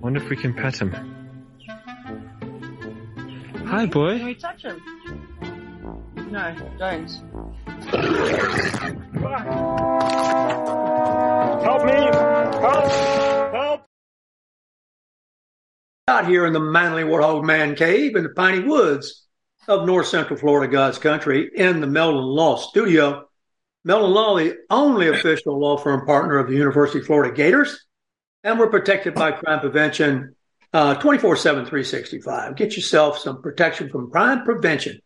Wonder if we can pet him. Hi, boy. Can we touch him? No, don't. Help me! Help! Help! Out here in the manly warthog man cave in the piney woods of North Central Florida, God's country, in the Meldon Law studio. Meldon Law, the only official law firm partner of the University of Florida Gators. And we're protected by Crime Prevention 24/7, 365. Get yourself some protection from Crime Prevention.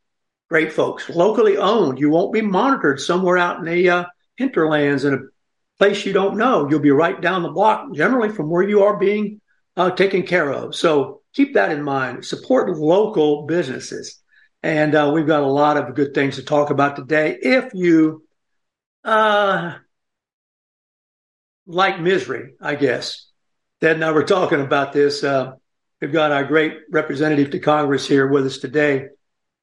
Great folks, locally owned. You won't be monitored somewhere out in the hinterlands in a place you don't know. You'll be right down the block, generally from where you are being taken care of. So keep that in mind. Support local businesses. And we've got a lot of good things to talk about today. If you like misery, I guess. Ted and I were talking about this. We've got our great representative to Congress here with us today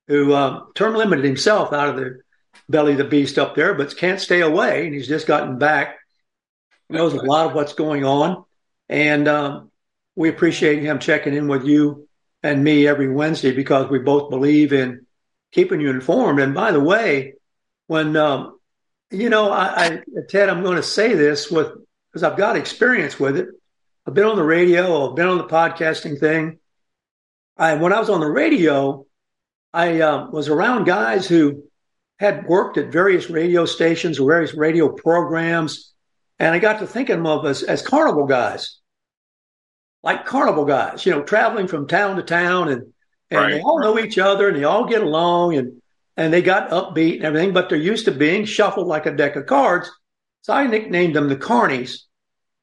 who term limited himself out of the belly of the beast up there, but can't stay away. And he's just gotten back. Knows a lot of what's going on. And we appreciate him checking in with you and me every Wednesday because we both believe in keeping you informed. And by the way, when, Ted, I'm going to say this because I've got experience with it. I've been on the radio. I've been on the podcasting thing. When I was on the radio, I was around guys who had worked at various radio stations or various radio programs, and I got to thinking of us as carnival guys, like carnival guys, traveling from town to town, and right. They all know each other, and they all get along, and they got upbeat and everything, but they're used to being shuffled like a deck of cards. So I nicknamed them the carnies.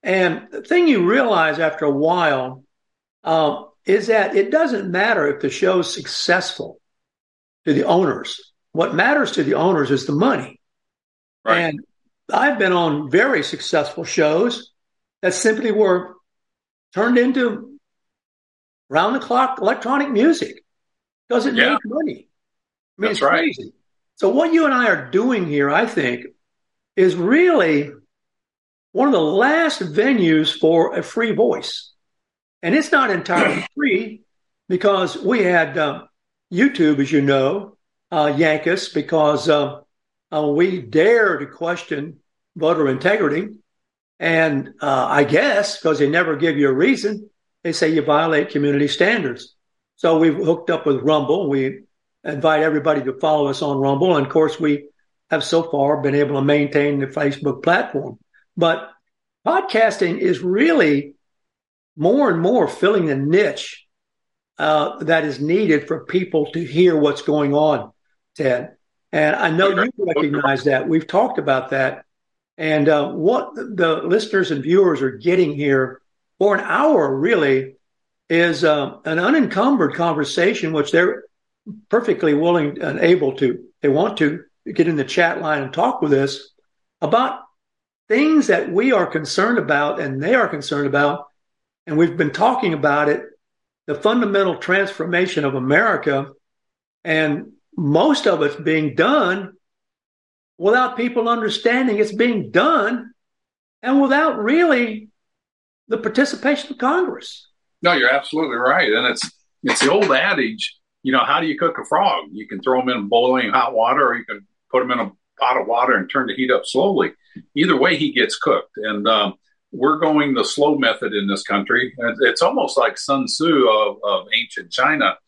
And the thing you realize after a while is that it doesn't matter if the show's successful to the owners. What matters to the owners is the money. Right. And I've been on very successful shows that simply were turned into round-the-clock electronic music. Doesn't make money. I mean, that's crazy. Right. So what you and I are doing here, I think, is really one of the last venues for a free voice. And it's not entirely free because we had YouTube, as you know, yank us because we dare to question voter integrity. And I guess because they never give you a reason, they say you violate community standards. So we've hooked up with Rumble. We invite everybody to follow us on Rumble. And, of course, we have so far been able to maintain the Facebook platform. But podcasting is really more and more filling the niche that is needed for people to hear what's going on, Ted. And I know you recognize that. We've talked about that. And what the listeners and viewers are getting here for an hour really is an unencumbered conversation, which they're perfectly willing and able to. They want to get in the chat line and talk with us about things that we are concerned about and they are concerned about. And we've been talking about it, the fundamental transformation of America, and most of it's being done without people understanding it's being done and without really the participation of Congress. No, you're absolutely right. And it's the old adage, how do you cook a frog? You can throw them in boiling hot water, or you can put them in a pot of water and turn the heat up slowly. Either way, he gets cooked. And we're going the slow method in this country. It's almost like Sun Tzu of ancient China.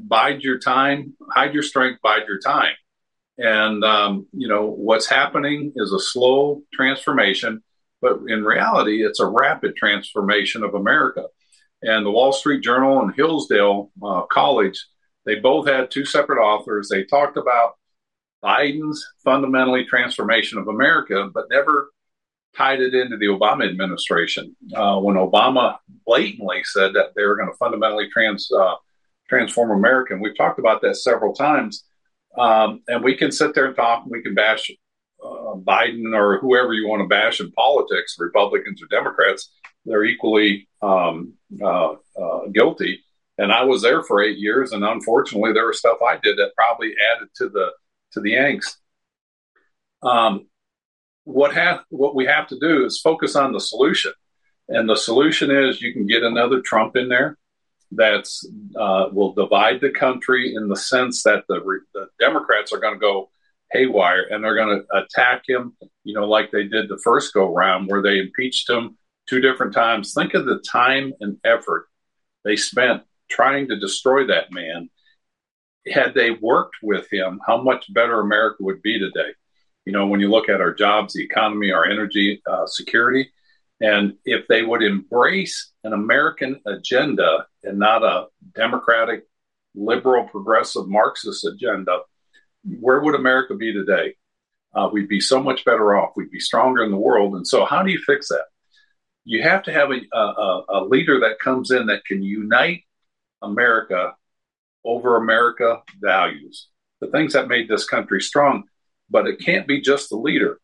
Bide your time, hide your strength, bide your time. And, what's happening is a slow transformation, but in reality, it's a rapid transformation of America. And the Wall Street Journal and Hillsdale College, they both had two separate authors. They talked about Biden's fundamentally transformation of America, but never tied it into the Obama administration when Obama blatantly said that they were going to fundamentally transform America. And we've talked about that several times. And we can sit there and talk, and we can bash Biden or whoever you want to bash in politics, Republicans or Democrats. They're equally guilty. And I was there for 8 years, and unfortunately, there was stuff I did that probably added to the angst. What we have to do is focus on the solution, and the solution is you can get another Trump in there that's will divide the country in the sense that the Democrats are going to go haywire and they're going to attack him, like they did the first go round where they impeached him 2 different times. Think of the time and effort they spent trying to destroy that man. Had they worked with him, how much better America would be today. When you look at our jobs, the economy, our energy, security, and if they would embrace an American agenda and not a democratic, liberal, progressive, Marxist agenda, where would America be today? We'd be so much better off. We'd be stronger in the world. And so how do you fix that? You have to have a leader that comes in that can unite America over America values, the things that made this country strong. But it can't be just the leader.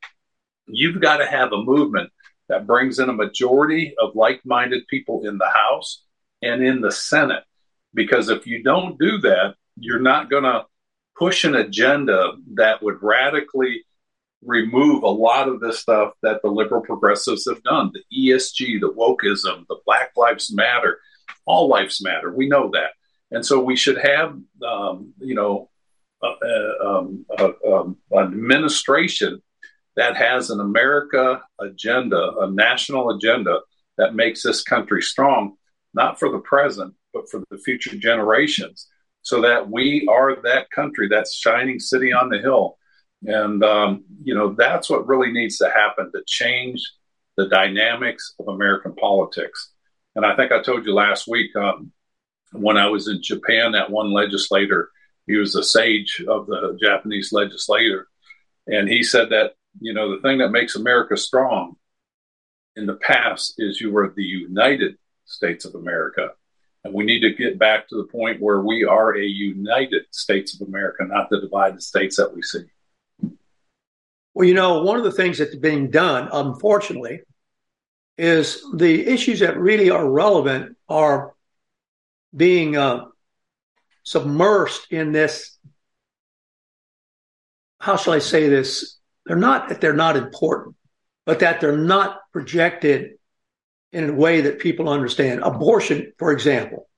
You've got to have a movement that brings in a majority of like-minded people in the House and in the Senate. Because if you don't do that, you're not going to push an agenda that would radically remove a lot of this stuff that the liberal progressives have done. The ESG, the wokeism, the Black Lives Matter, all lives matter. We know that. And so we should have, administration that has an America agenda, a national agenda that makes this country strong, not for the present, but for the future generations, so that we are that country, that shining city on the hill. And, that's what really needs to happen to change the dynamics of American politics. And I think I told you last week when I was in Japan, that one legislator, he was the sage of the Japanese legislator. And he said that, the thing that makes America strong in the past is you were the United States of America. And we need to get back to the point where we are a United States of America, not the divided states that we see. Well, one of the things that's being done, unfortunately, is the issues that really are relevant are being submersed in this, how shall I say this? They're not important, but that they're not projected in a way that people understand. Abortion, for example,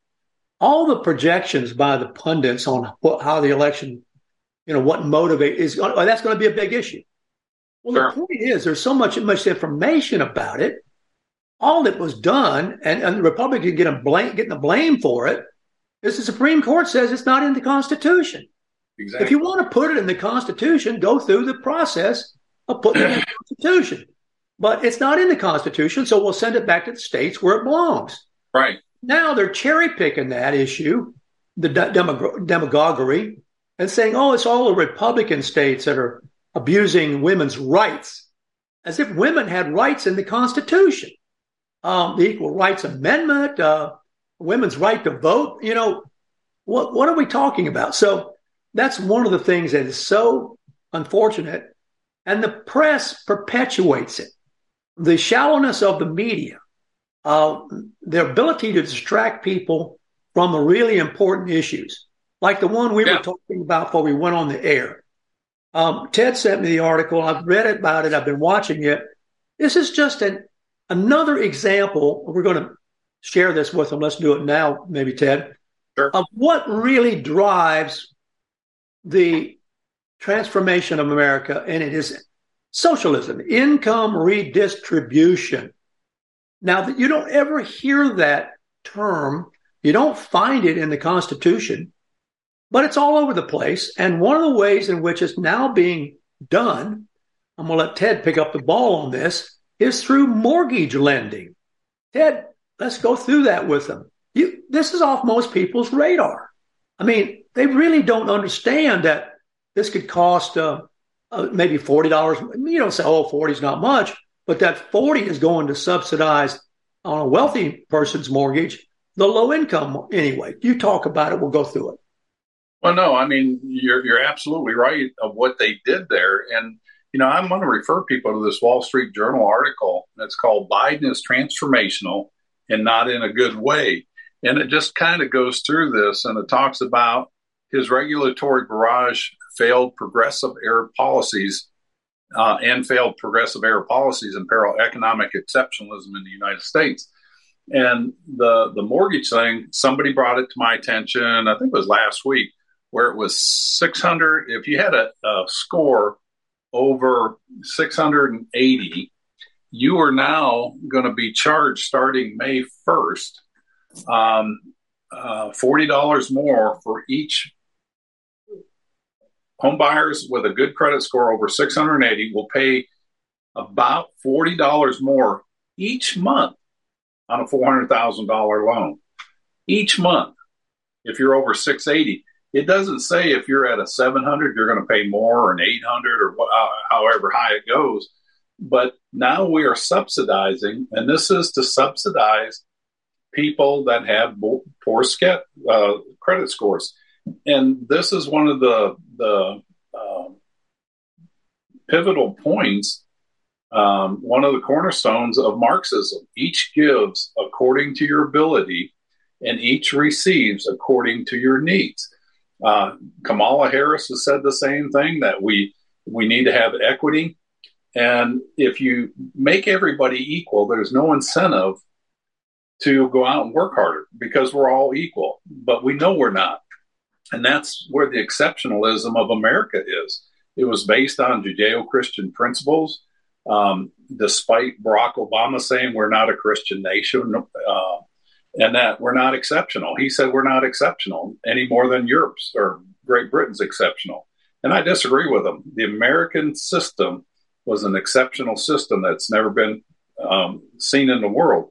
all the projections by the pundits on how the election, what motivates is, that's going to be a big issue. Well, sure. The point is there's so much information about it. All that was done, and the Republicans getting the blame for it, is the Supreme Court says it's not in the Constitution. Exactly. If you want to put it in the Constitution, go through the process of putting it in the Constitution. But it's not in the Constitution, so we'll send it back to the states where it belongs. Right. Now they're cherry-picking that issue, the demagoguery, and saying, it's all the Republican states that are abusing women's rights, as if women had rights in the Constitution. The Equal Rights Amendment, women's right to vote, what are we talking about? So that's one of the things that is so unfortunate. And the press perpetuates it. The shallowness of the media, their ability to distract people from the really important issues, like the one we were talking about before we went on the air. Ted sent me the article. I've read about it. I've been watching it. This is just another example. We're going to share this with them. Let's do it now, maybe, Ted, sure. Of what really drives the transformation of America, and it is socialism, income redistribution. Now, you don't ever hear that term. You don't find it in the Constitution, but it's all over the place. And one of the ways in which it's now being done, I'm going to let Ted pick up the ball on this, is through mortgage lending. Ted, let's go through that with them. This is off most people's radar. I mean, they really don't understand that this could cost maybe $40. You don't say, 40 is not much. But that 40 is going to subsidize on a wealthy person's mortgage, the low income anyway. You talk about it, we'll go through it. Well, no, I mean, you're absolutely right of what they did there. And, you know, I'm going to refer people to this Wall Street Journal article that's called Biden is Transformational and Not in a Good Way. And it just kind of goes through this, and it talks about his regulatory barrage failed progressive era policies imperil economic exceptionalism in the United States. And the mortgage thing, somebody brought it to my attention, I think it was last week, where it was 600. If you had a score over 680, you are now going to be charged starting May 1st, $40 more for each. Home buyers with a good credit score over 680 will pay about $40 more each month on a $400,000 loan. Each month, if you're over 680, it doesn't say if you're at a 700, you're going to pay more, or an 800, or however high it goes. But now we are subsidizing, and this is to subsidize people that have poor credit scores. And this is one of the pivotal points, one of the cornerstones of Marxism. Each gives according to your ability, and each receives according to your needs. Kamala Harris has said the same thing, that we need to have equity. And if you make everybody equal, there's no incentive to go out and work harder because we're all equal. But we know we're not. And that's where the exceptionalism of America is. It was based on Judeo-Christian principles, despite Barack Obama saying we're not a Christian nation and that we're not exceptional. He said we're not exceptional any more than Europe's or Great Britain's exceptional. And I disagree with him. The American system was an exceptional system that's never been seen in the world.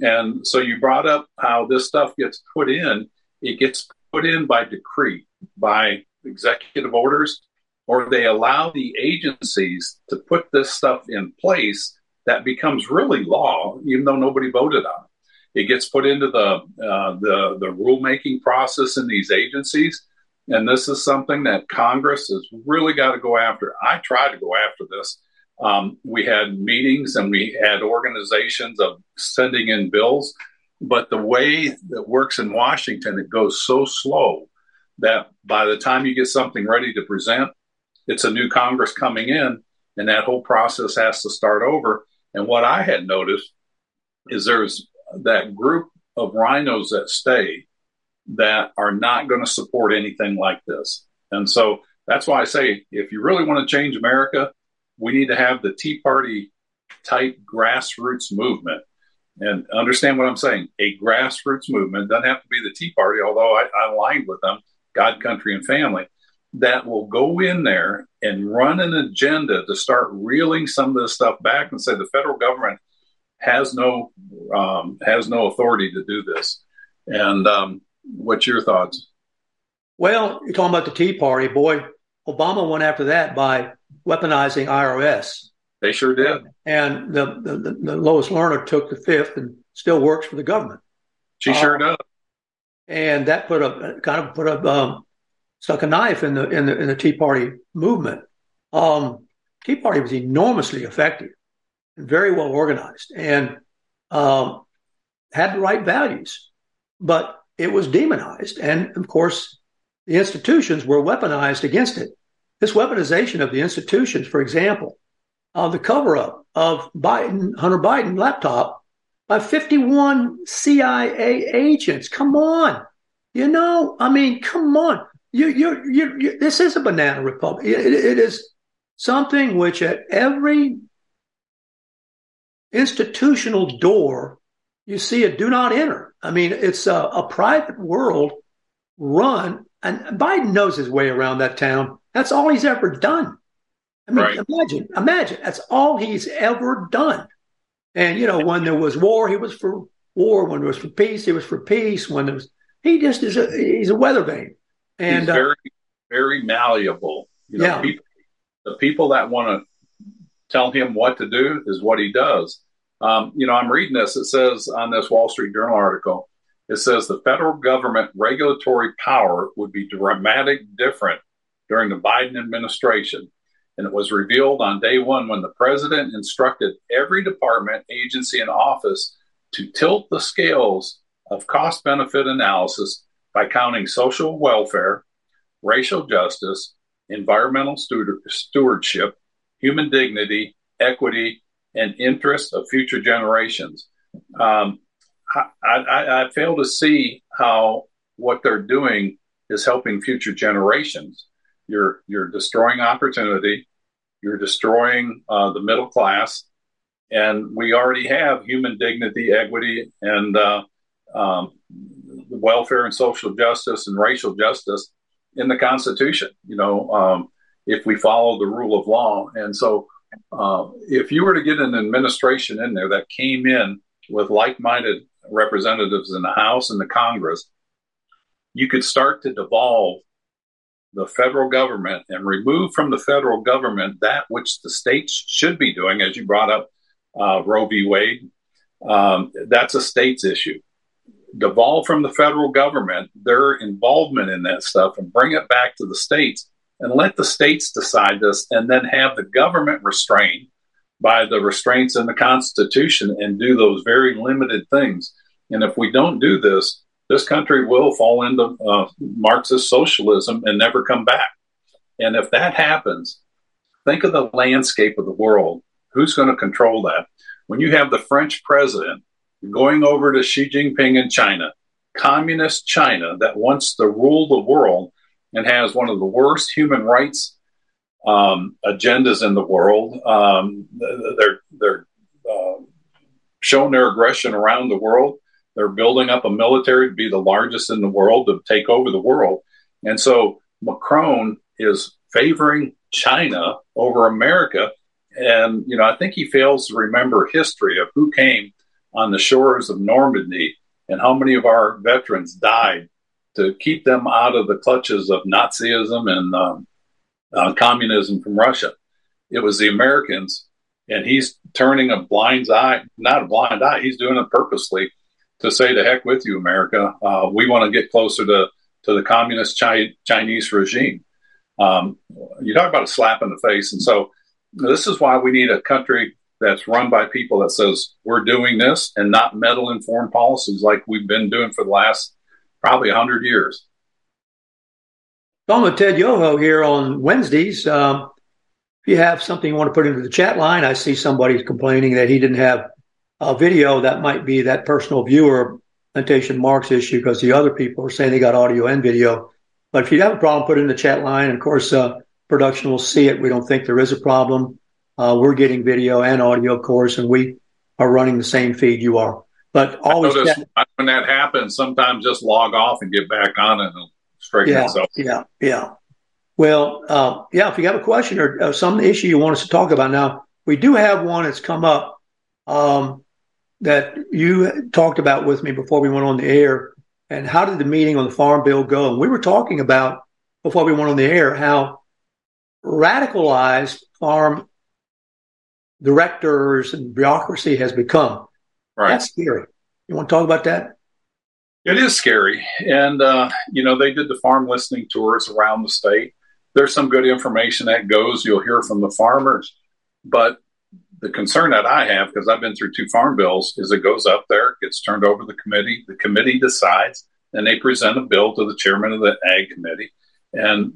And so you brought up how this stuff gets put in. It gets put in by decree, by executive orders, or they allow the agencies to put this stuff in place that becomes really law, even though nobody voted on it. It gets put into the rulemaking process in these agencies, and this is something that Congress has really got to go after. I tried to go after this. We had meetings and we had organizations of sending in bills. But the way that works in Washington, it goes so slow that by the time you get something ready to present, it's a new Congress coming in, and that whole process has to start over. And what I had noticed is there's that group of rhinos that stay that are not going to support anything like this. And so that's why I say, if you really want to change America, we need to have the Tea Party type grassroots movement. And understand what I'm saying, a grassroots movement, doesn't have to be the Tea Party, although I aligned with them, God, country, and family, that will go in there and run an agenda to start reeling some of this stuff back and say the federal government has no authority to do this. And what's your thoughts? Well, you're talking about the Tea Party. Boy, Obama went after that by weaponizing IRS. They sure did. And the Lois Lerner took the fifth and still works for the government. She sure does. And that stuck a knife in the Tea Party movement. Tea Party was enormously effective and very well organized and had the right values, but it was demonized. And of course, the institutions were weaponized against it. This weaponization of the institutions, for example, the cover-up of Hunter Biden laptop by 51 CIA agents. Come on. Come on. You this is a banana republic. It is something which at every institutional door, you see a do not enter. It's a private world run, and Biden knows his way around that town. That's all he's ever done. Right. Imagine that's all he's ever done. And, when there was war, he was for war. When there was for peace, he was for peace. When there was, he just is he's a weather vane. And he's very, very malleable. The people that want to tell him what to do is what he does. I'm reading this. It says on this Wall Street Journal article, it says the federal government regulatory power would be dramatically different during the Biden administration. And it was revealed on day one when the president instructed every department, agency, and office to tilt the scales of cost-benefit analysis by counting social welfare, racial justice, environmental stewardship, human dignity, equity, and interests of future generations. I fail to see how what they're doing is helping future generations. You're destroying opportunity. You're destroying the middle class. And we already have human dignity, equity, and welfare and social justice and racial justice in the Constitution, if we follow the rule of law. And so if you were to get an administration in there that came in with like-minded representatives in the House and the Congress, you could start to devolve the federal government and remove from the federal government that which the states should be doing, as you brought up Roe v. Wade. That's a state's issue. Devolve from the federal government their involvement in that stuff and bring it back to the states and let the states decide this, and then have the government restrained by the restraints in the Constitution and do those very limited things. And if we don't do this, this country will fall into Marxist socialism and never come back. And if that happens, think of the landscape of the world. Who's going to control that? When you have the French president going over to Xi Jinping in China, communist China that wants to rule the world and has one of the worst human rights agendas in the world. They're showing their aggression around the world. They're building up a military to be the largest in the world, to take over the world. And so Macron is favoring China over America. And, I think he fails to remember history of who came on the shores of Normandy and how many of our veterans died to keep them out of the clutches of Nazism and communism from Russia. It was the Americans, and he's turning a blind eye, not a blind eye, he's doing it purposely to say, to heck with you, America. We want to get closer to the communist Chinese regime. You talk about a slap in the face. And so this is why we need a country that's run by people that says we're doing this and not meddle in foreign policies like we've been doing for the last probably 100 years. I'm with Ted Yoho here on Wednesdays. If you have something you want to put into the chat line, I see somebody's complaining that he didn't have a video. That might be that personal viewer plantation Marx issue, because the other people are saying they got audio and video. But if you have a problem, put it in the chat line. Of course, production will see it. We don't think there is a problem. We're getting video and audio, of course, and we are running the same feed you are. But always when that happens, sometimes just log off and get back on it and straighten itself. Yeah. Well, if you have a question or some issue you want us to talk about now, we do have one that's come up that you talked about with me before we went on the air. And how did the meeting on the farm bill go? And we were talking about, before we went on the air, how radicalized farm directors and bureaucracy has become. Right. That's scary. You want to talk about that? It is scary. And, they did the farm listening tours around the state. There's some good information that goes. You'll hear from the farmers. But the concern that I have, because I've been through two farm bills, is it goes up there, gets turned over to the committee. The committee decides, and they present a bill to the chairman of the Ag Committee. And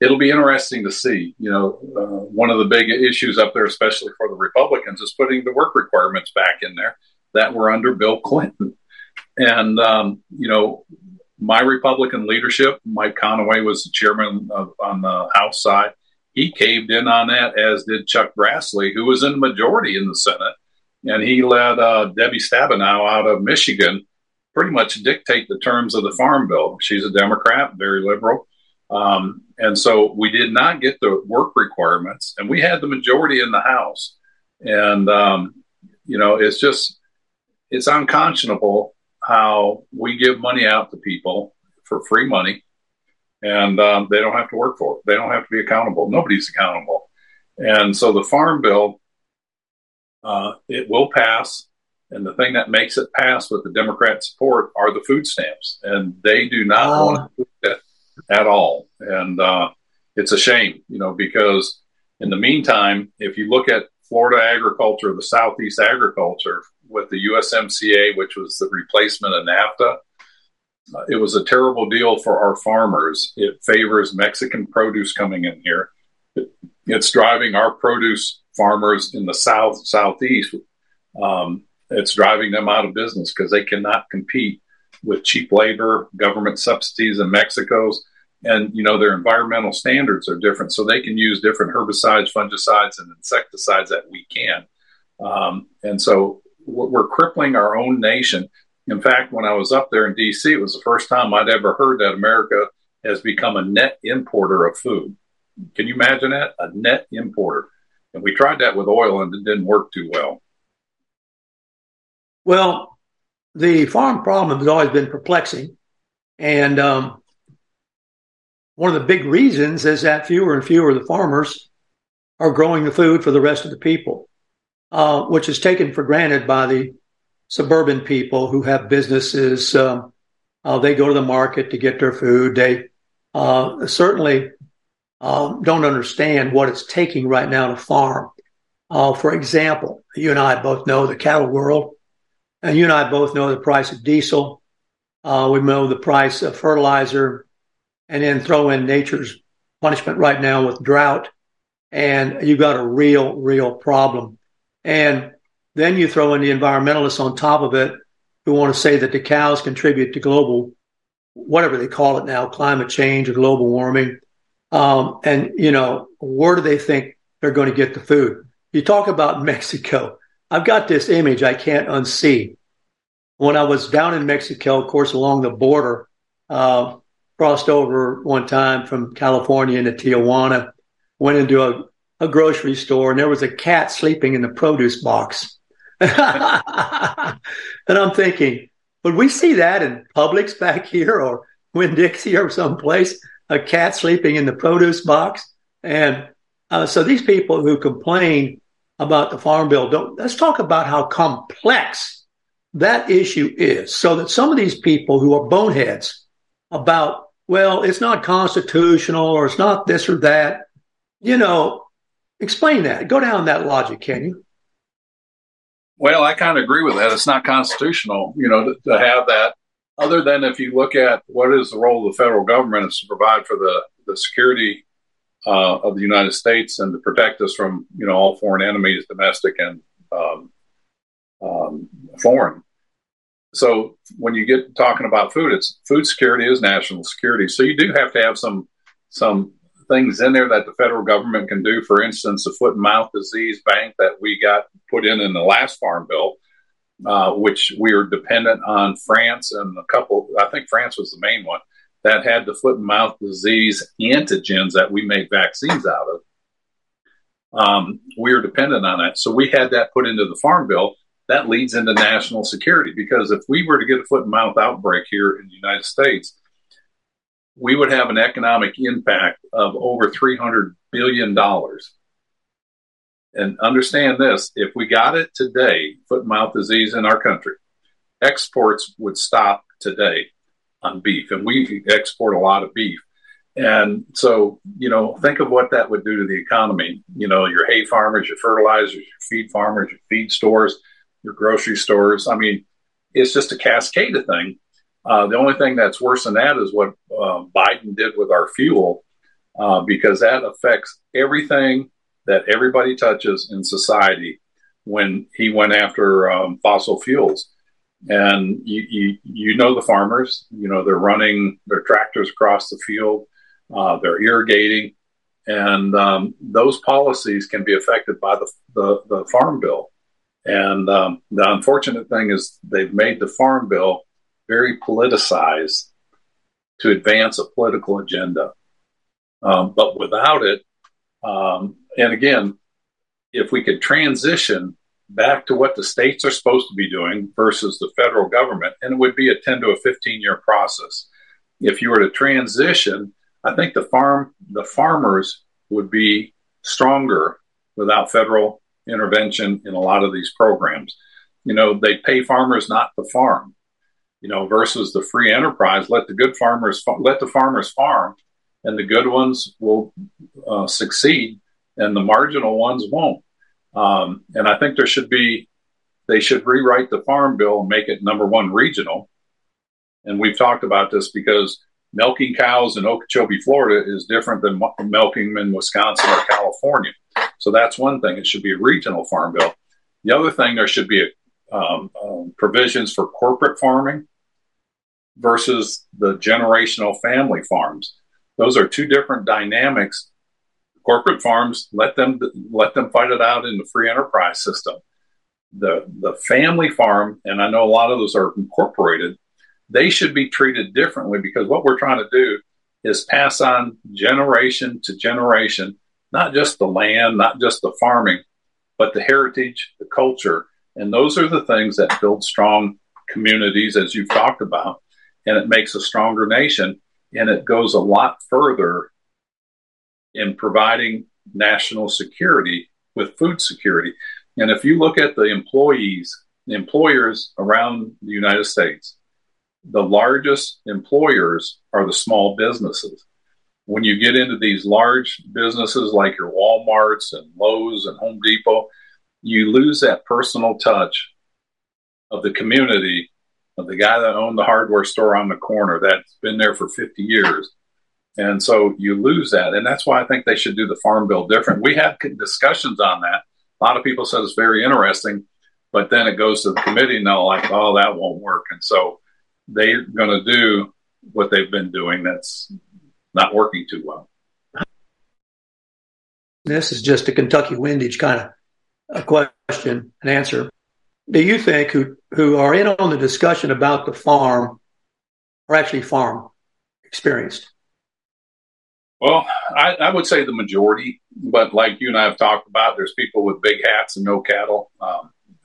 it'll be interesting to see. One of the big issues up there, especially for the Republicans, is putting the work requirements back in there that were under Bill Clinton. And, my Republican leadership, Mike Conaway was the chairman on the House side. He caved in on that, as did Chuck Grassley, who was in the majority in the Senate. And he let Debbie Stabenow out of Michigan pretty much dictate the terms of the Farm Bill. She's a Democrat, very liberal. And so we did not get the work requirements, and we had the majority in the House. And, it's unconscionable how we give money out to people for free money, and they don't have to work for it. They don't have to be accountable. Nobody's accountable. And so the Farm Bill, it will pass. And the thing that makes it pass with the Democrat support are the food stamps. And they do not want to do that at all. And it's a shame, you know, because in the meantime, if you look at Florida agriculture, the Southeast agriculture with the USMCA, which was the replacement of NAFTA, it was a terrible deal for our farmers. It favors Mexican produce coming in here. It's driving our produce farmers in the South, Southeast. It's driving them out of business because they cannot compete with cheap labor, government subsidies in Mexico's. And, you know, their environmental standards are different. So they can use different herbicides, fungicides, and insecticides that we can. And so we're crippling our own nation. In fact, when I was up there in D.C., it was the first time I'd ever heard that America has become a net importer of food. Can you imagine that? A net importer. And we tried that with oil, and it didn't work too well. Well, the farm problem has always been perplexing. And one of the big reasons is that fewer and fewer of the farmers are growing the food for the rest of the people, which is taken for granted by the suburban people who have businesses. They go to the market to get their food. They certainly don't understand what it's taking right now to farm. For example, you and I both know the cattle world, and you and I both know the price of diesel. We know the price of fertilizer, and then throw in nature's punishment right now with drought, and you've got a real, real problem. And then you throw in the environmentalists on top of it who want to say that the cows contribute to global, whatever they call it now, climate change or global warming. And, you know, where do they think they're going to get the food? You talk about Mexico. I've got this image I can't unsee. When I was down in Mexico, of course, along the border, crossed over one time from California into Tijuana, went into a grocery store, and there was a cat sleeping in the produce box. And I'm thinking, would we see that in Publix back here or Winn-Dixie or someplace, a cat sleeping in the produce box? And so these people who complain about the Farm Bill, let's talk about how complex that issue is, so that some of these people who are boneheads about, well, it's not constitutional or it's not this or that. You know, explain that. Go down that logic, can you? Well, I kind of agree with that. It's not constitutional, you know, to have that, other than if you look at what is the role of the federal government is to provide for the security of the United States and to protect us from, you know, all foreign enemies, domestic and foreign. So when you get talking about food, it's food security is national security. So you do have to have some things in there that the federal government can do. For instance, the foot and mouth disease bank that we got put in the last Farm Bill, which we are dependent on France and a couple. I think France was the main one that had the foot and mouth disease antigens that we make vaccines out of. We are dependent on that. So we had that put into the Farm Bill. That leads into national security, because if we were to get a foot and mouth outbreak here in the United States, we would have an economic impact of over $300 billion. And understand this, if we got it today, foot and mouth disease in our country, exports would stop today on beef. And we export a lot of beef. And so, you know, think of what that would do to the economy. You know, your hay farmers, your fertilizers, your feed farmers, your feed stores, your grocery stores. I mean, it's just a cascade of things. The only thing that's worse than that is what Biden did with our fuel, because that affects everything that everybody touches in society when he went after fossil fuels. And you know the farmers, you know, they're running their tractors across the field, they're irrigating, and those policies can be affected by the Farm Bill. And the unfortunate thing is they've made the Farm Bill very politicized to advance a political agenda. But without it, and again, if we could transition back to what the states are supposed to be doing versus the federal government, and it would be a 10 to a 15-year process. If you were to transition, I think the farmers would be stronger without federal intervention in a lot of these programs. You know, they pay farmers not to farm, you know, versus the free enterprise. Let the good farmers, let the farmers farm, and the good ones will succeed and the marginal ones won't. And I think there should be, they should rewrite the farm bill and make it #1 regional. And we've talked about this because milking cows in Okeechobee, Florida is different than milking them in Wisconsin or California. So that's one thing. It should be a regional farm bill. The other thing, there should be provisions for corporate farming versus the generational family farms. Those are two different dynamics. Corporate farms, let them fight it out in the free enterprise system. The family farm, and I know a lot of those are incorporated, they should be treated differently, because what we're trying to do is pass on generation to generation, not just the land, not just the farming, but the heritage, the culture. And those are the things that build strong communities, as you've talked about, and it makes a stronger nation. And it goes a lot further in providing national security with food security. And if you look at the employers around the United States, the largest employers are the small businesses. When you get into these large businesses like your Walmarts and Lowe's and Home Depot, you lose that personal touch of the community, of the guy that owned the hardware store on the corner that's been there for 50 years. And so you lose that. And that's why I think they should do the farm bill different. We had discussions on that. A lot of people said it's very interesting, but then it goes to the committee and they're like, oh, that won't work. And so they're going to do what they've been doing that's not working too well. This is just a Kentucky windage kind of a question and answer. Do you think who are in on the discussion about the farm are actually farm experienced? Well, I would say the majority, but like you and I have talked about, there's people with big hats and no cattle.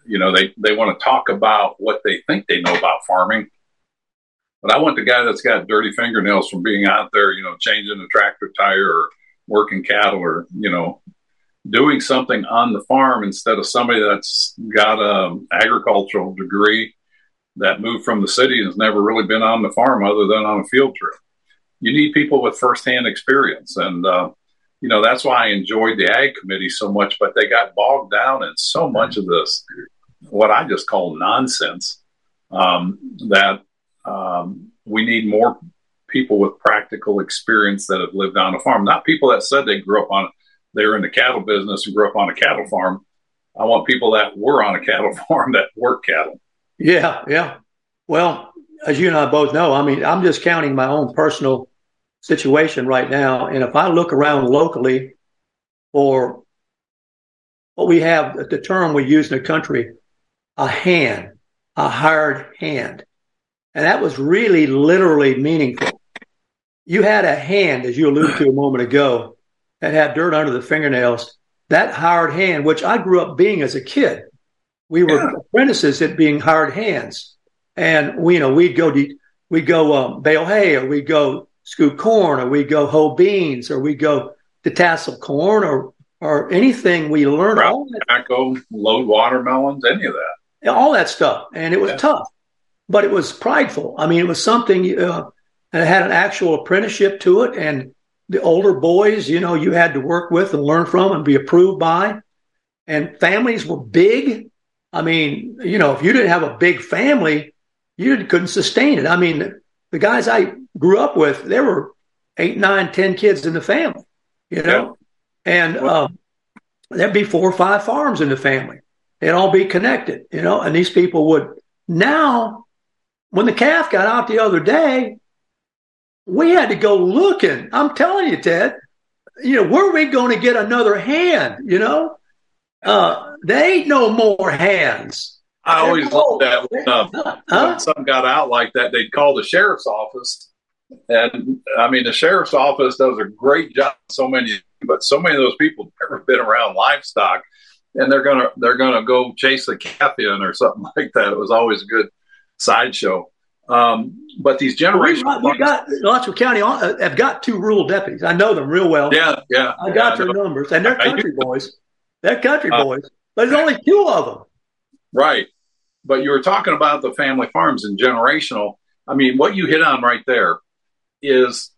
You know, they want to talk about what they think they know about farming. But I want the guy that's got dirty fingernails from being out there, you know, changing a tractor tire or working cattle or, you know, doing something on the farm, instead of somebody that's got an agricultural degree that moved from the city and has never really been on the farm other than on a field trip. You need people with firsthand experience. And, you know, that's why I enjoyed the Ag Committee so much, but they got bogged down in so much of this, what I just call nonsense, that we need more people with practical experience that have lived on a farm, not people that said they grew up on it. They were in the cattle business and grew up on a cattle farm. I want people that were on a cattle farm that work cattle. Yeah, yeah. Well, as you and I both know, I mean, I'm just counting my own personal situation right now. And if I look around locally for what we have, the term we use in the country, a hired hand. And that was really literally meaningful. You had a hand, as you alluded to a moment ago, that had dirt under the fingernails. That hired hand, which I grew up being as a kid, we were apprentices at being hired hands, and we, you know, we'd go bale hay, or we'd go scoop corn, or we'd go hoe beans, or we'd go to tassel corn, or anything we learned. All that. Tobacco, load watermelons, any of that, all that stuff, and it was tough, but it was prideful. I mean, it was something, and it had an actual apprenticeship to it, and the older boys, you know, you had to work with and learn from and be approved by. And families were big. I mean, you know, if you didn't have a big family, you couldn't sustain it. I mean, the guys I grew up with, there were 8, 9, 10 kids in the family, you know. Yeah. And there'd be 4 or 5 farms in the family. They'd all be connected, you know. And these people would. Now, when the calf got out the other day, we had to go looking. I'm telling you, Ted, you know, where are we going to get another hand? You know, there ain't no more hands. I always loved that when some got out like that, they'd call the sheriff's office. And I mean, the sheriff's office does a great job. So many of those people have never been around livestock, and they're going to go chase a calf in or something like that. It was always a good sideshow. But these generations, we got Alachua County. I've got 2 rural deputies. I know them real well. Yeah, yeah. I got their numbers, and they're country boys. They're country boys. But there's only two of them. Right. But you were talking about the family farms and generational. I mean, what you hit on right there is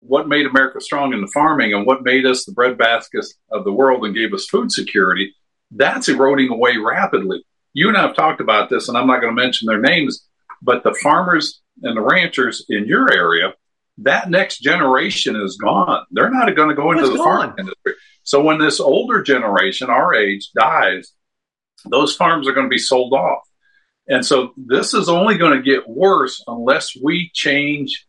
what made America strong in the farming and what made us the breadbasket of the world and gave us food security. That's eroding away rapidly. You and I have talked about this, and I'm not going to mention their names, but the farmers and the ranchers in your area, that next generation is gone. They're not going to go into the farming industry. So when this older generation, our age, dies, those farms are going to be sold off. And so this is only going to get worse unless we change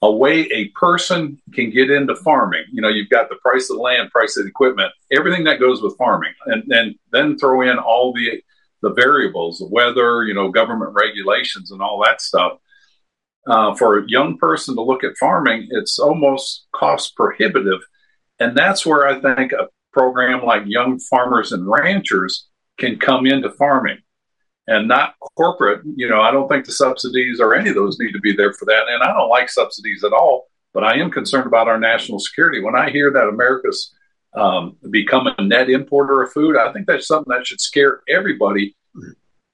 a way a person can get into farming. You know, you've got the price of land, price of equipment, everything that goes with farming, and then throw in all the variables, the weather, you know, government regulations and all that stuff. For a young person to look at farming, it's almost cost prohibitive. And that's where I think a program like Young Farmers and Ranchers can come into farming and not corporate. You know, I don't think the subsidies or any of those need to be there for that. And I don't like subsidies at all, but I am concerned about our national security. When I hear that America's become a net importer of food, I think that's something that should scare everybody.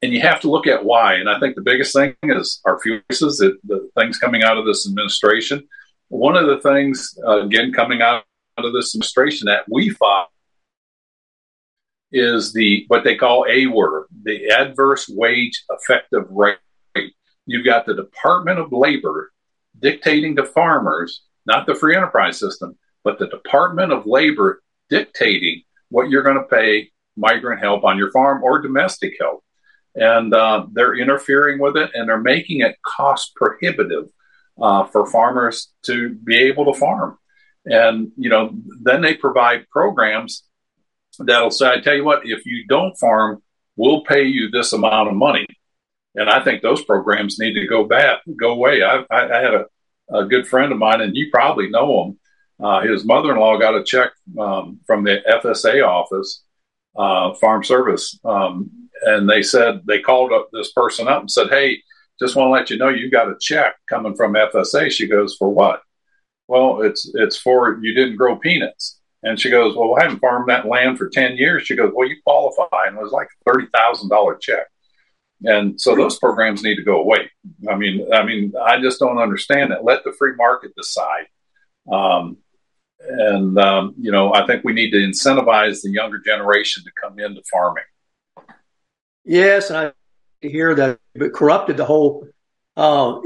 And you have to look at why. And I think the biggest thing is our fuel prices, the things coming out of this administration. One of the things, again, coming out of this administration that we fought is the what they call A word, the adverse wage effective rate. You've got the Department of Labor dictating to farmers, not the free enterprise system, but the Department of Labor dictating what you're going to pay migrant help on your farm or domestic help. And they're interfering with it, and they're making it cost prohibitive for farmers to be able to farm. And, you know, then they provide programs that'll say, I tell you what, if you don't farm, we'll pay you this amount of money. And I think those programs need to go away. I had a good friend of mine, and you probably know him. His mother-in-law got a check from the FSA office, Farm Service, and they said they called up this person up and said, hey, just want to let you know you got a check coming from FSA. She goes, for what? Well, it's for you didn't grow peanuts. And she goes, well, I haven't farmed that land for 10 years. She goes, well, you qualify. And it was like a $30,000 check. And so those programs need to go away. I mean, I just don't understand it. Let the free market decide. You know, I think we need to incentivize the younger generation to come into farming. Yes, and I hear that it corrupted the whole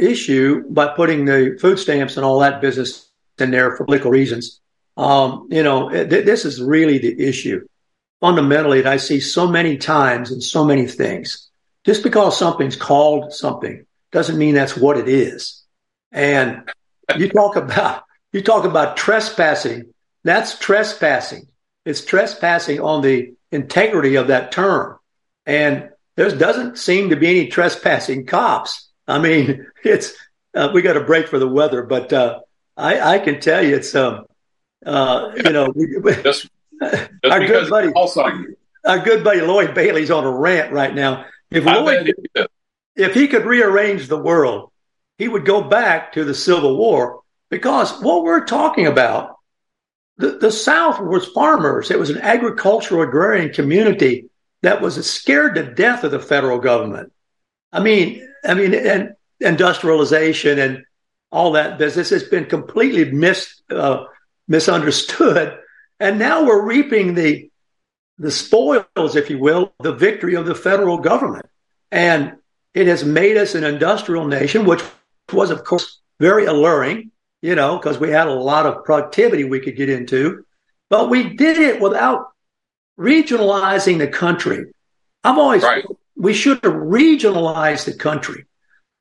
issue by putting the food stamps and all that business in there for political reasons. You know, this is really the issue. Fundamentally, that I see so many times in so many things. Just because something's called something doesn't mean that's what it is. And you talk about trespassing. That's trespassing. It's trespassing on the integrity of that term. And there doesn't seem to be any trespassing cops. I mean, it's we got a break for the weather, but I can tell you it's you know, our good buddy Lloyd Bailey's on a rant right now. If Lloyd, if he could rearrange the world, he would go back to the Civil War, because what we're talking about, the South was farmers. It was an agricultural agrarian community that was scared to death of the federal government. I mean, and industrialization and all that business has been completely misunderstood, and now we're reaping the spoils, if you will, the victory of the federal government, and it has made us an industrial nation, which was, of course, very alluring, you know, because we had a lot of productivity we could get into, but we did it without regionalizing the country. I've always we should have regionalized the country.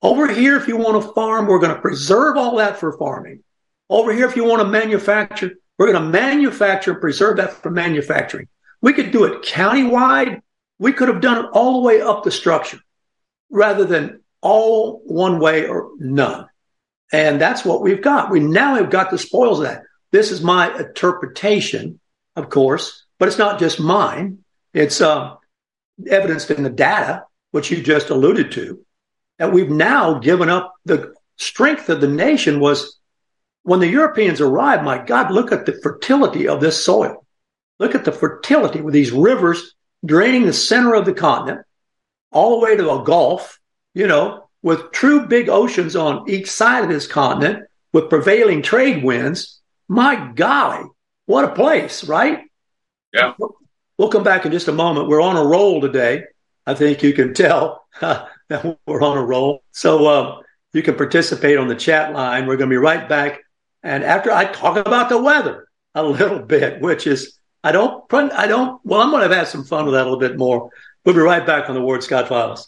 Over here, if you want to farm, we're going to preserve all that for farming. Over here, if you want to manufacture, we're going to manufacture and preserve that for manufacturing. We could do it countywide. We could have done it all the way up the structure rather than all one way or none. And that's what we've got. We now have got the spoils of that. This is my interpretation, of course, but it's not just mine. It's evidenced in the data, which you just alluded to, that we've now given up. The strength of the nation was when the Europeans arrived, my God, look at the fertility of this soil. Look at the fertility with these rivers draining the center of the continent all the way to a Gulf, you know, with true big oceans on each side of this continent with prevailing trade winds. My golly, what a place, right? Yeah. We'll come back in just a moment. We're on a roll today. I think you can tell that we're on a roll. So you can participate on the chat line. We're going to be right back. And after I talk about the weather a little bit, which is, well, I'm going to have some fun with that a little bit more. We'll be right back on the Ward Scott Files.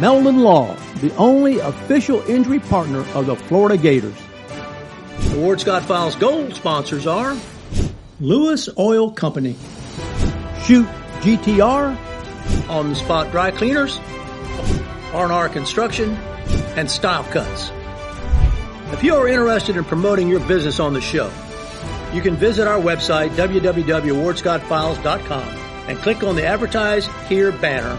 Meldon Law, the only official injury partner of the Florida Gators. The Ward Scott Files gold sponsors are Lewis Oil Company, Shoot GTR, On the Spot Dry Cleaners, R&R Construction, and Style Cuts. If you are interested in promoting your business on the show, you can visit our website, www.wardscottfiles.com. and click on the Advertise Here banner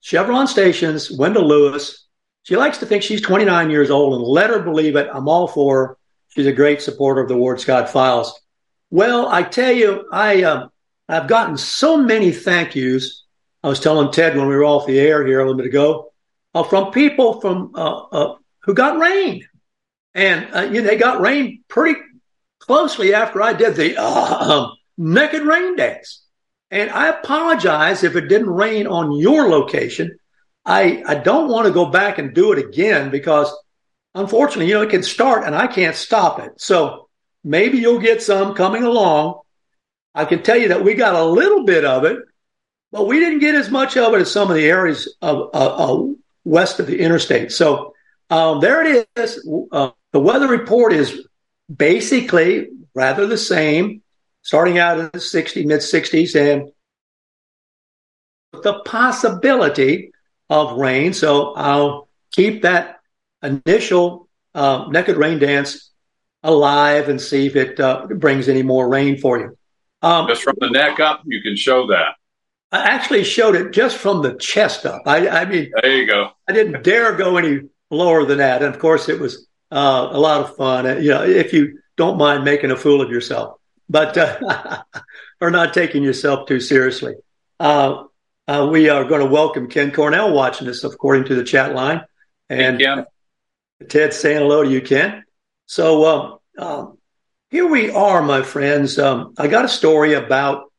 Chevron stations, Wendell Lewis. She likes to think she's 29 years old, and let her believe it. I'm all for her. She's a great supporter of the Ward Scott Files. Well, I tell you, I've gotten so many thank yous. I was telling Ted when we were off the air here a little bit ago, from people from who got rain. And they got rain pretty closely after I did the naked rain dance. And I apologize if it didn't rain on your location. I don't want to go back and do it again, because unfortunately, it can start and I can't stop it. So maybe you'll get some coming along. I can tell you that we got a little bit of it, but we didn't get as much of it as some of the areas of west of the interstate. So there it is. The weather report is basically rather the same, starting out in the mid-60s, and the possibility of rain. So I'll keep that initial naked rain dance alive and see if it brings any more rain for you. Just from the neck up, you can show that. I actually showed it just from the chest up. I mean, there you go. I didn't dare go any lower than that. And of course, it was a lot of fun, if you don't mind making a fool of yourself. but or not taking yourself too seriously. We are going to welcome Ken Cornell watching us, according to the chat line. And Ted's saying hello to you, Ken. So here we are, my friends. I got a story about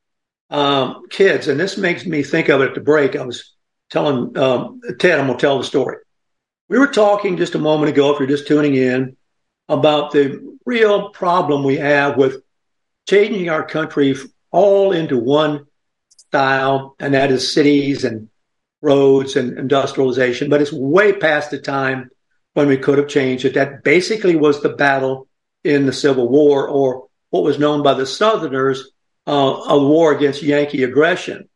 kids, and this makes me think of it at the break. I was telling Ted, I'm going to tell the story. We were talking just a moment ago, if you're just tuning in, about the real problem we have with changing our country all into one style, and that is cities and roads and industrialization. But it's way past the time when we could have changed it. That basically was the battle in the Civil War, or what was known by the Southerners, a war against Yankee aggression.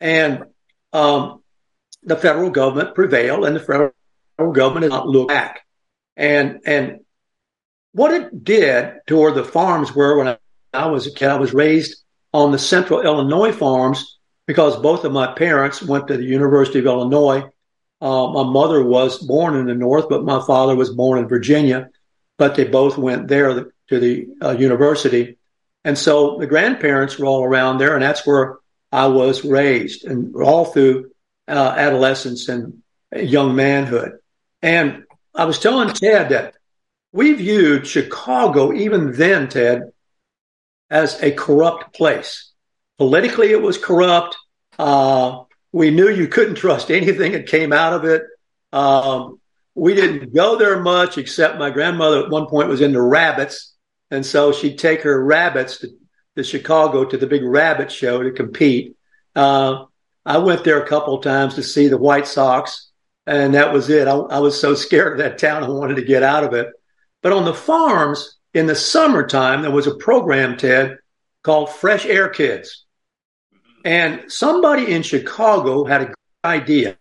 And the federal government prevailed, and the federal government did not look back. And what it did to where the farms were when I was a kid, I was raised on the central Illinois farms because both of my parents went to the University of Illinois. My mother was born in the North, but my father was born in Virginia, but they both went there to the university. And so the grandparents were all around there, and that's where I was raised, and all through adolescence and young manhood. And I was telling Ted that we viewed Chicago, even then, Ted, as a corrupt place. Politically, it was corrupt. We knew you couldn't trust anything that came out of it. We didn't go there much, except my grandmother at one point was into rabbits. And so she'd take her rabbits to Chicago to the big rabbit show to compete. I went there a couple of times to see the White Sox, and that was it. I was so scared of that town, I wanted to get out of it. But on the farms, in the summertime, there was a program, Ted, called Fresh Air Kids. And somebody in Chicago had a good idea,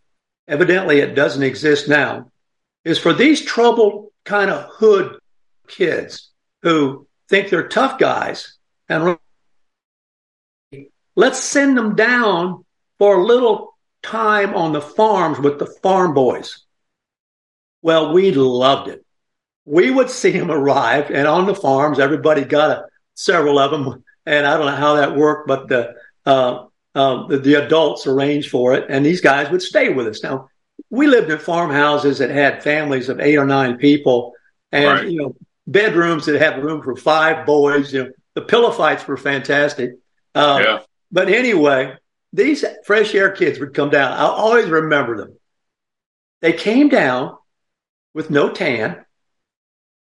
evidently it doesn't exist now, is for these troubled kind of hood kids who think they're tough guys, and let's send them down for a little time on the farms with the farm boys. Well, we loved it. We would see them arrive, and on the farms, everybody got several of them, and I don't know how that worked, but the adults arranged for it, and these guys would stay with us. Now, we lived in farmhouses that had families of 8 or 9 people, and right. You know, bedrooms that had room for 5 boys. You know, the pillow fights were fantastic. But anyway, these Fresh Air Kids would come down. I'll always remember them. They came down with no tan.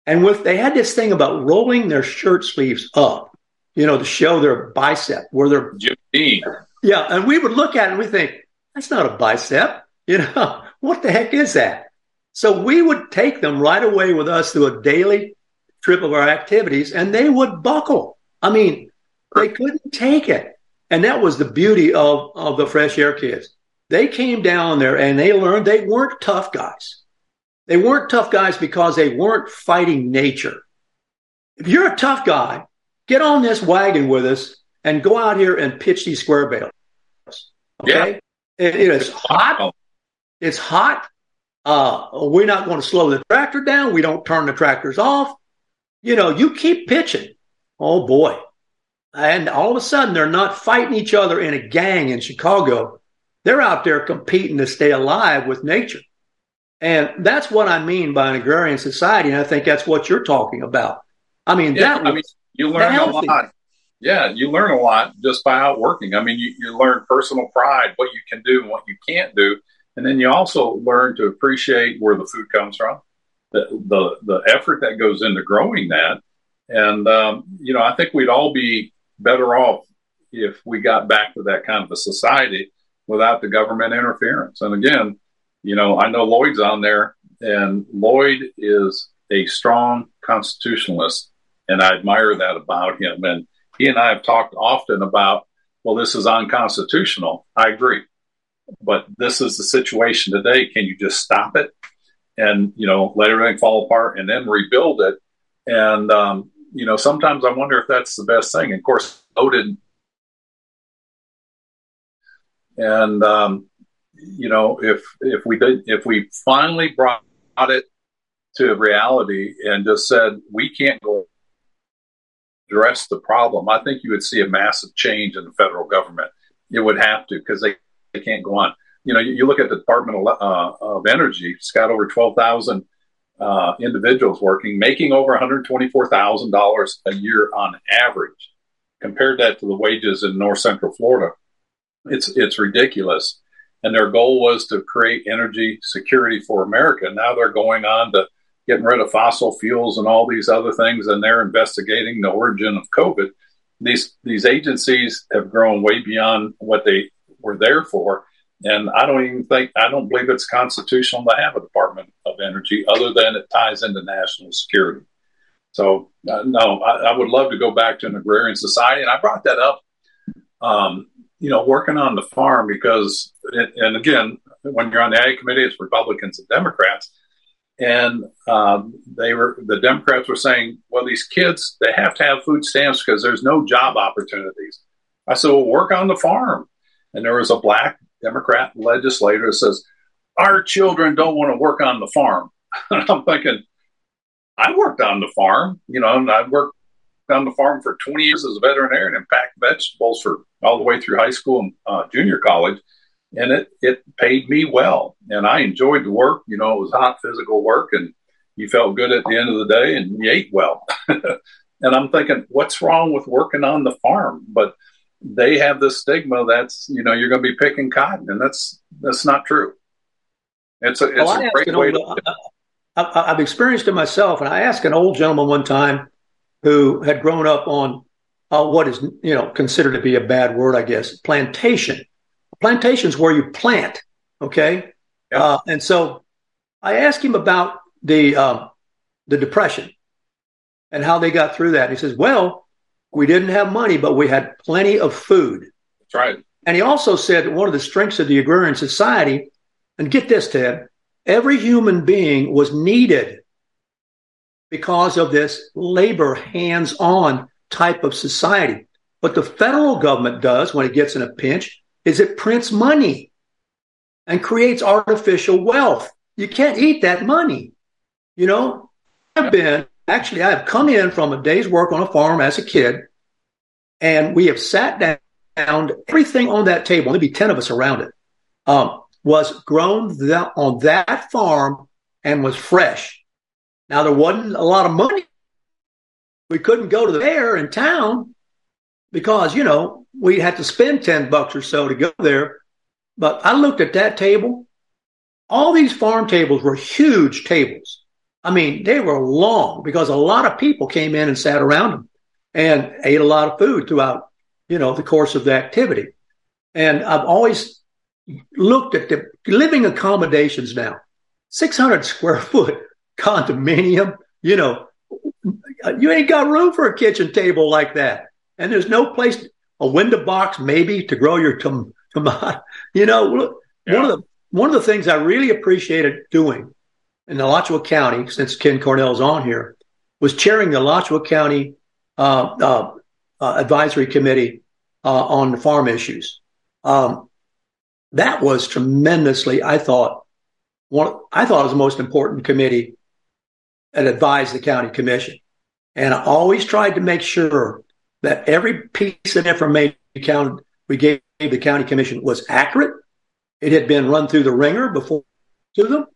And they had this thing about rolling their shirt sleeves up, you know, to show their bicep. Where their Yeah, and we would look at it and we think, that's not a bicep. You know, what the heck is that? So we would take them right away with us through a daily trip of our activities, and they would buckle. I mean, they couldn't take it. And that was the beauty of the Fresh Air Kids. They came down there and they learned they weren't tough guys. They weren't tough guys because they weren't fighting nature. If you're a tough guy, get on this wagon with us and go out here and pitch these square bales. Okay? Yeah. It is hot. It's hot. We're not going to slow the tractor down. We don't turn the tractors off. You know, you keep pitching. Oh, boy. And all of a sudden, they're not fighting each other in a gang in Chicago. They're out there competing to stay alive with nature. And that's what I mean by an agrarian society, and I think that's what you're talking about. I mean, you learn a lot. Yeah, you learn a lot just by outworking. I mean, you learn personal pride, what you can do and what you can't do, and then you also learn to appreciate where the food comes from, the effort that goes into growing that. And you know, I think we'd all be better off if we got back to that kind of a society without the government interference. And again, you know, I know Lloyd's on there, and Lloyd is a strong constitutionalist, and I admire that about him. And he and I have talked often about, well, this is unconstitutional. I agree. But this is the situation today. Can you just stop it and, you know, let everything fall apart and then rebuild it? And, you know, sometimes I wonder if that's the best thing. Of course, Odin. And, you know, if we finally brought it to reality and just said, we can't go address the problem, I think you would see a massive change in the federal government. It would have to, because they can't go on. You know, you look at the Department of Energy, it's got over 12,000 individuals working, making over $124,000 a year on average. Compare that to the wages in North Central Florida. It's ridiculous. And their goal was to create energy security for America. Now they're going on to getting rid of fossil fuels and all these other things, and they're investigating the origin of COVID. These agencies have grown way beyond what they were there for. And I don't believe it's constitutional to have a Department of Energy other than it ties into national security. So, no, I would love to go back to an agrarian society. And I brought that up, working on the farm because, and again, when you're on the Ag Committee, it's Republicans and Democrats. And the Democrats were saying, well, these kids, they have to have food stamps because there's no job opportunities. I said, well, work on the farm. And there was a black Democrat legislator that says, our children don't want to work on the farm. And I'm thinking, I worked on the farm, and I worked on the farm for 20 years as a veterinarian and packed vegetables for all the way through high school and junior college. And it paid me well. And I enjoyed the work. It was hot physical work and you felt good at the end of the day and you ate well. And I'm thinking, what's wrong with working on the farm? But they have this stigma that's, you're going to be picking cotton, and that's not true. It's a great way to... I've experienced it myself, and I asked an old gentleman one time who had grown up on what is considered to be a bad word, I guess, plantation. Plantation's where you plant, okay? Yeah. And so I asked him about the Depression and how they got through that. He says, well, we didn't have money, but we had plenty of food. That's right. And he also said that one of the strengths of the agrarian society, and get this, Ted, every human being was needed because of this labor hands-on type of society. What the federal government does when it gets in a pinch is it prints money and creates artificial wealth. You can't eat that money. I have come in from a day's work on a farm as a kid, and we have sat down, everything on that table, maybe 10 of us around it, was grown on that farm and was fresh. Now, there wasn't a lot of money. We couldn't go to the fair in town because, we had to spend $10 or so to go there. But I looked at that table. All these farm tables were huge tables. I mean, they were long because a lot of people came in and sat around them and ate a lot of food throughout, the course of the activity. And I've always looked at the living accommodations now, 600 square foot condominium, you ain't got room for a kitchen table like that. And there's no place, a window box maybe to grow your tomato. Yeah. One of the things I really appreciated doing in Alachua County, since Ken Cornell's on here, was chairing the Alachua County Advisory Committee on the farm issues. That was tremendously, I thought it was the most important committee that advised the county commission. And I always tried to make sure that every piece of information we gave the county commission was accurate. It had been run through the ringer before to them,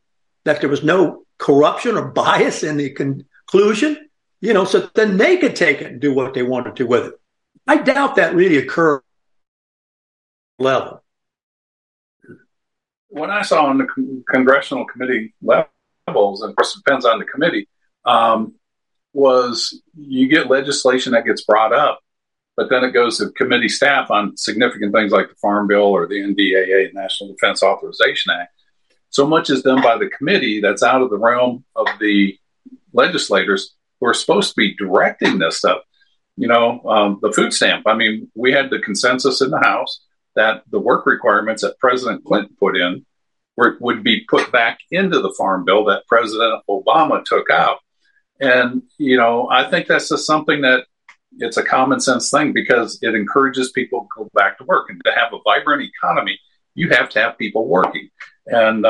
that there was no corruption or bias in the conclusion, so then they could take it and do what they wanted to with it. I doubt that really occurred level. What I saw on the congressional committee levels, and of course it depends on the committee, was you get legislation that gets brought up, but then it goes to committee staff on significant things like the Farm Bill or the NDAA, National Defense Authorization Act. So much is done by the committee that's out of the realm of the legislators who are supposed to be directing this stuff. The food stamp. I mean, we had the consensus in the House that the work requirements that President Clinton put in would be put back into the Farm Bill that President Obama took out. And, I think that's just something that it's a common sense thing because it encourages people to go back to work. And to have a vibrant economy, you have to have people working. And,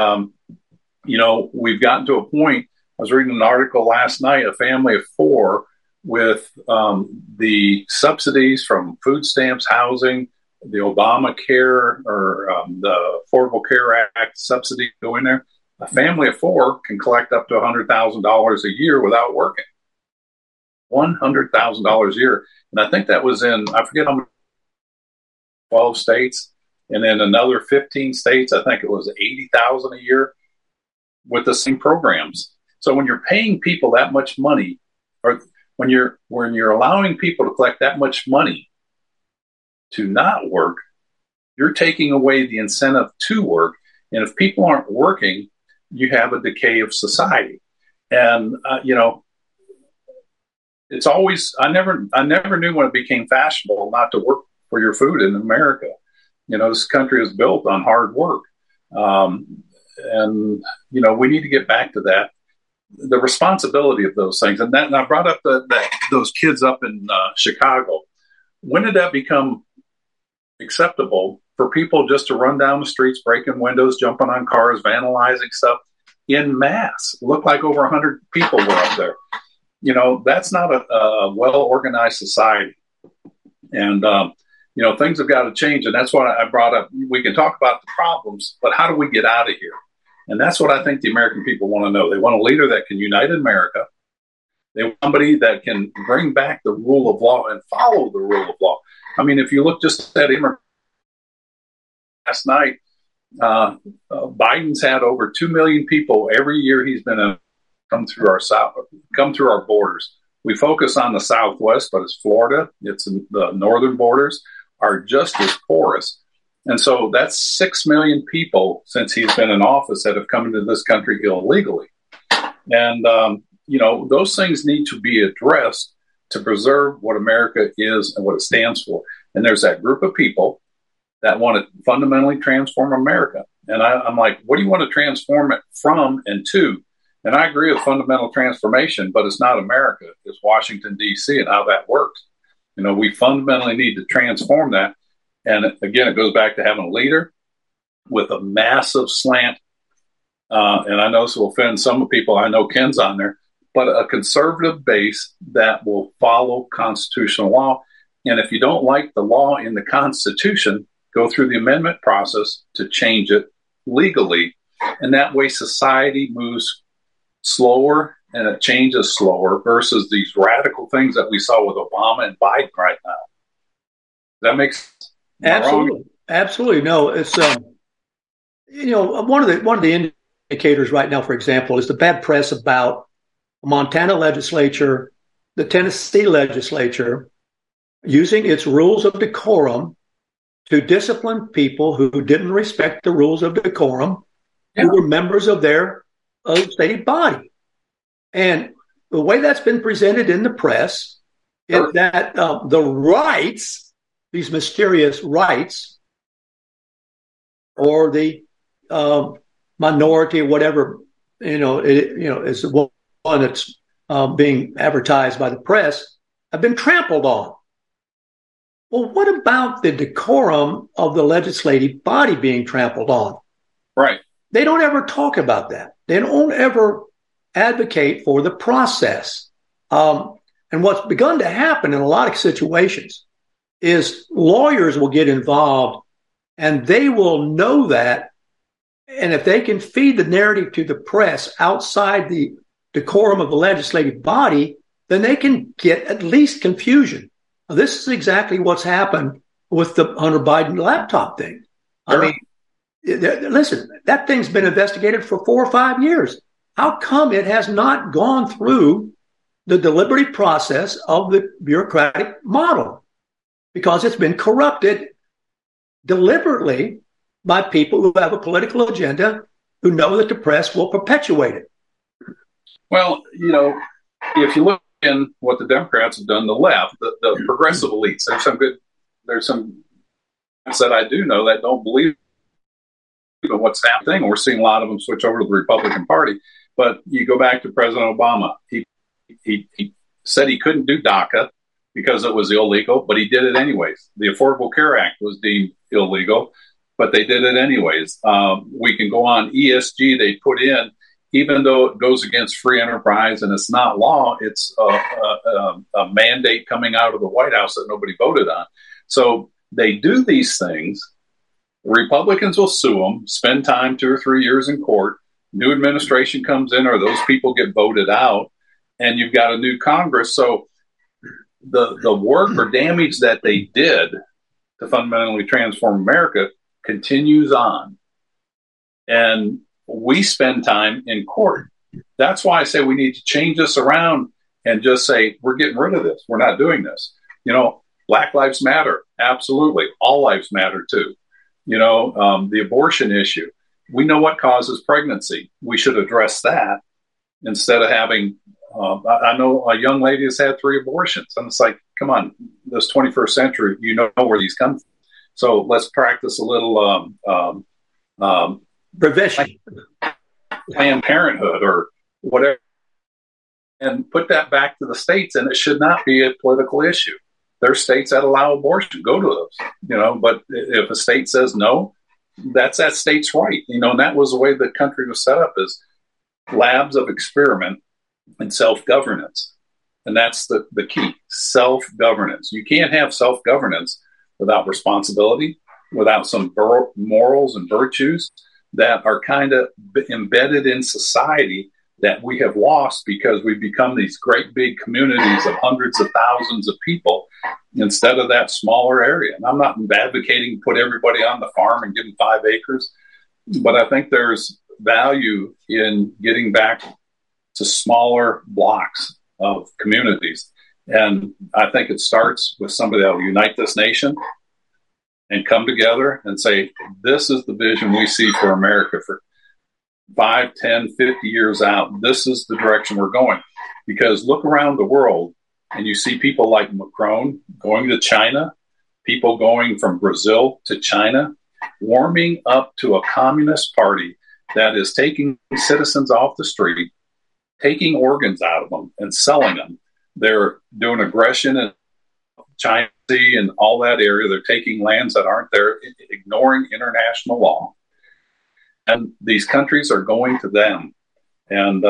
we've gotten to a point, I was reading an article last night, a family of four with the subsidies from food stamps, housing, the Obamacare or the Affordable Care Act subsidy go in there, a family of four can collect up to $100,000 a year without working. $100,000 a year. And I think that was in, I forget how many, 12 states, and then another 15 states, I think it was $80,000 a year with the same programs. So when you're paying people that much money, or when you're allowing people to collect that much money to not work, you're taking away the incentive to work. And if people aren't working, you have a decay of society. And, you know, it's always, I never knew when it became fashionable not to work for your food in America. You know, this country is built on hard work. And, you know, we need to get back to that, the responsibility of those things. And that, and I brought up those kids up in Chicago. When did that become acceptable for people just to run down the streets, breaking windows, jumping on cars, vandalizing stuff in mass? It looked like over 100 people were up there. You know, that's not a well-organized society. And, you know, things have got to change. And that's what I brought up. We can talk about the problems, but how do we get out of here? And that's what I think the American people want to know. They want a leader that can unite America. They want somebody that can bring back the rule of law and follow the rule of law. I mean, if you look just at immigrants last night, Biden's had over 2 million people every year he's been in come through our borders. We focus on the Southwest, but it's Florida. It's the northern borders are just as porous. And so that's 6 million people since he's been in office that have come into this country illegally. And, you know, those things need to be addressed to preserve what America is and what it stands for. And there's that group of people that want to fundamentally transform America. And I'm like, what do you want to transform it from and to? And I agree with fundamental transformation, but it's not America. It's Washington, D.C. and how that works. You know, we fundamentally need to transform that. And again, it goes back to having a leader with a massive slant. And I know this will offend some people. I know Ken's on there, but a conservative base that will follow constitutional law. And if you don't like the law in the Constitution, go through the amendment process to change it legally. And that way society moves slower and it changes slower versus these radical things that we saw with Obama and Biden right now. That makes sense? Absolutely. No, it's, you know, one of the indicators right now, for example, is the bad press about Montana legislature, the Tennessee legislature, using its rules of decorum to discipline people who didn't respect the rules of decorum, who were members of their state body. And the way that's been presented in the press is that the rights, these mysterious rights, or the minority, whatever, you know, is the one that's being advertised by the press, have been trampled on. Well, what about the decorum of the legislative body being trampled on? Right. They don't ever talk about that. They don't ever advocate for the process. And what's begun to happen in a lot of situations is lawyers will get involved and they will know that. And if they can feed the narrative to the press outside the decorum of the legislative body, then they can get at least confusion. Now, this is exactly what's happened with the Hunter Biden laptop thing. Sure. I mean, listen, that thing's been investigated for 4 or 5 years. How come it has not gone through the deliberative process of the bureaucratic model? Because it's been corrupted deliberately by people who have a political agenda who know that the press will perpetuate it. Well, you know, if you look in what the Democrats have done, the left, the progressive elites, there's some that I do know that don't believe of what's happening. We're seeing a lot of them switch over to the Republican Party. But you go back to President Obama. He said he couldn't do DACA because it was illegal, but he did it anyways. The Affordable Care Act was deemed illegal, but they did it anyways. We can go on. ESG, they put in even though it goes against free enterprise and it's not law, it's a mandate coming out of the White House that nobody voted on. So they do these things. Republicans will sue them, spend time 2 or 3 years in court. New administration comes in, or those people get voted out, and you've got a new Congress. So the work or damage that they did to fundamentally transform America continues on. And we spend time in court. That's why I say we need to change this around and just say, we're getting rid of this. We're not doing this. You know, Black Lives Matter. Absolutely. All lives matter too. You know, the abortion issue. We know what causes pregnancy. We should address that instead of having, I know a young lady has had 3 abortions. And it's like, come on, this 21st century, you know where these come from. So let's practice a little prevention, Planned Parenthood or whatever, and put that back to the states. And it should not be a political issue. There are states that allow abortion. Go to those, you know, but if a state says no, that's that state's right. You know, and that was the way the country was set up, is labs of experiment and self-governance. And that's the key, self-governance. You can't have self-governance without responsibility, without some morals and virtues that are kind of embedded in society that we have lost because we've become these great big communities of hundreds of thousands of people instead of that smaller area. And I'm not advocating put everybody on the farm and give them 5 acres, but I think there's value in getting back to smaller blocks of communities. And I think it starts with somebody that will unite this nation and come together and say, this is the vision we see for America for 5, 10, 50 years out. This is the direction we're going. Because look around the world and you see people like Macron going to China, people going from Brazil to China, warming up to a communist party that is taking citizens off the street, taking organs out of them and selling them. They're doing aggression in China and all that area. They're taking lands that aren't there, ignoring international law. And these countries are going to them. And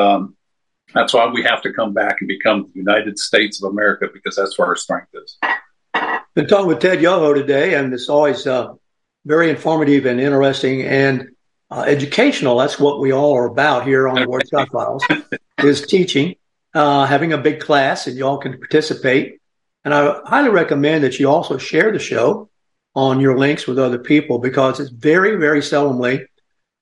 that's why we have to come back and become the United States of America, because that's where our strength is. Been talking with Ted Yoho today, and it's always very informative and interesting and educational. That's what we all are about here on the Ward Scott Files, is teaching. Having a big class, and you all can participate. And I highly recommend that you also share the show on your links with other people, because it's very, very seldomly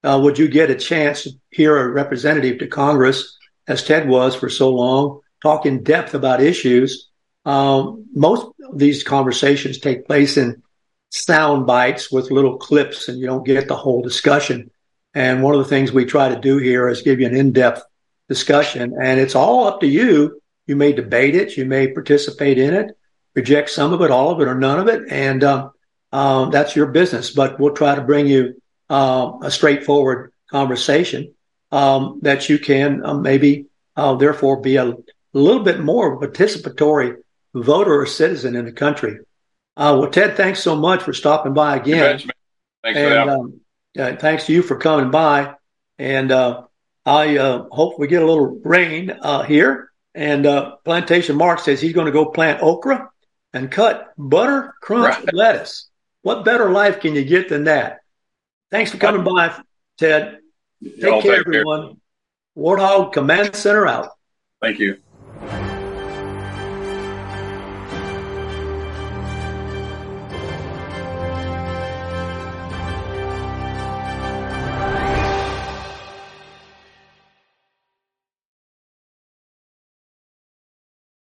would you get a chance to hear a representative to Congress, as Ted was for so long, talk in depth about issues. Most of these conversations take place in sound bites with little clips, and you don't get the whole discussion. And one of the things we try to do here is give you an in-depth discussion, and it's all up to you. You may debate it, you may participate in it, reject some of it, all of it, or none of it, and that's your business. But we'll try to bring you a straightforward conversation that you can maybe therefore be a little bit more participatory voter or citizen in the country. Well, Ted, thanks so much for stopping by again. Thanks, and thanks to you for coming by, and I hope we get a little rain here. And Plantation Mark says he's going to go plant okra and cut butter crunch lettuce. What better life can you get than that? Thanks for coming by, Ted. Take care, everyone. Warthog Command Center out. Thank you.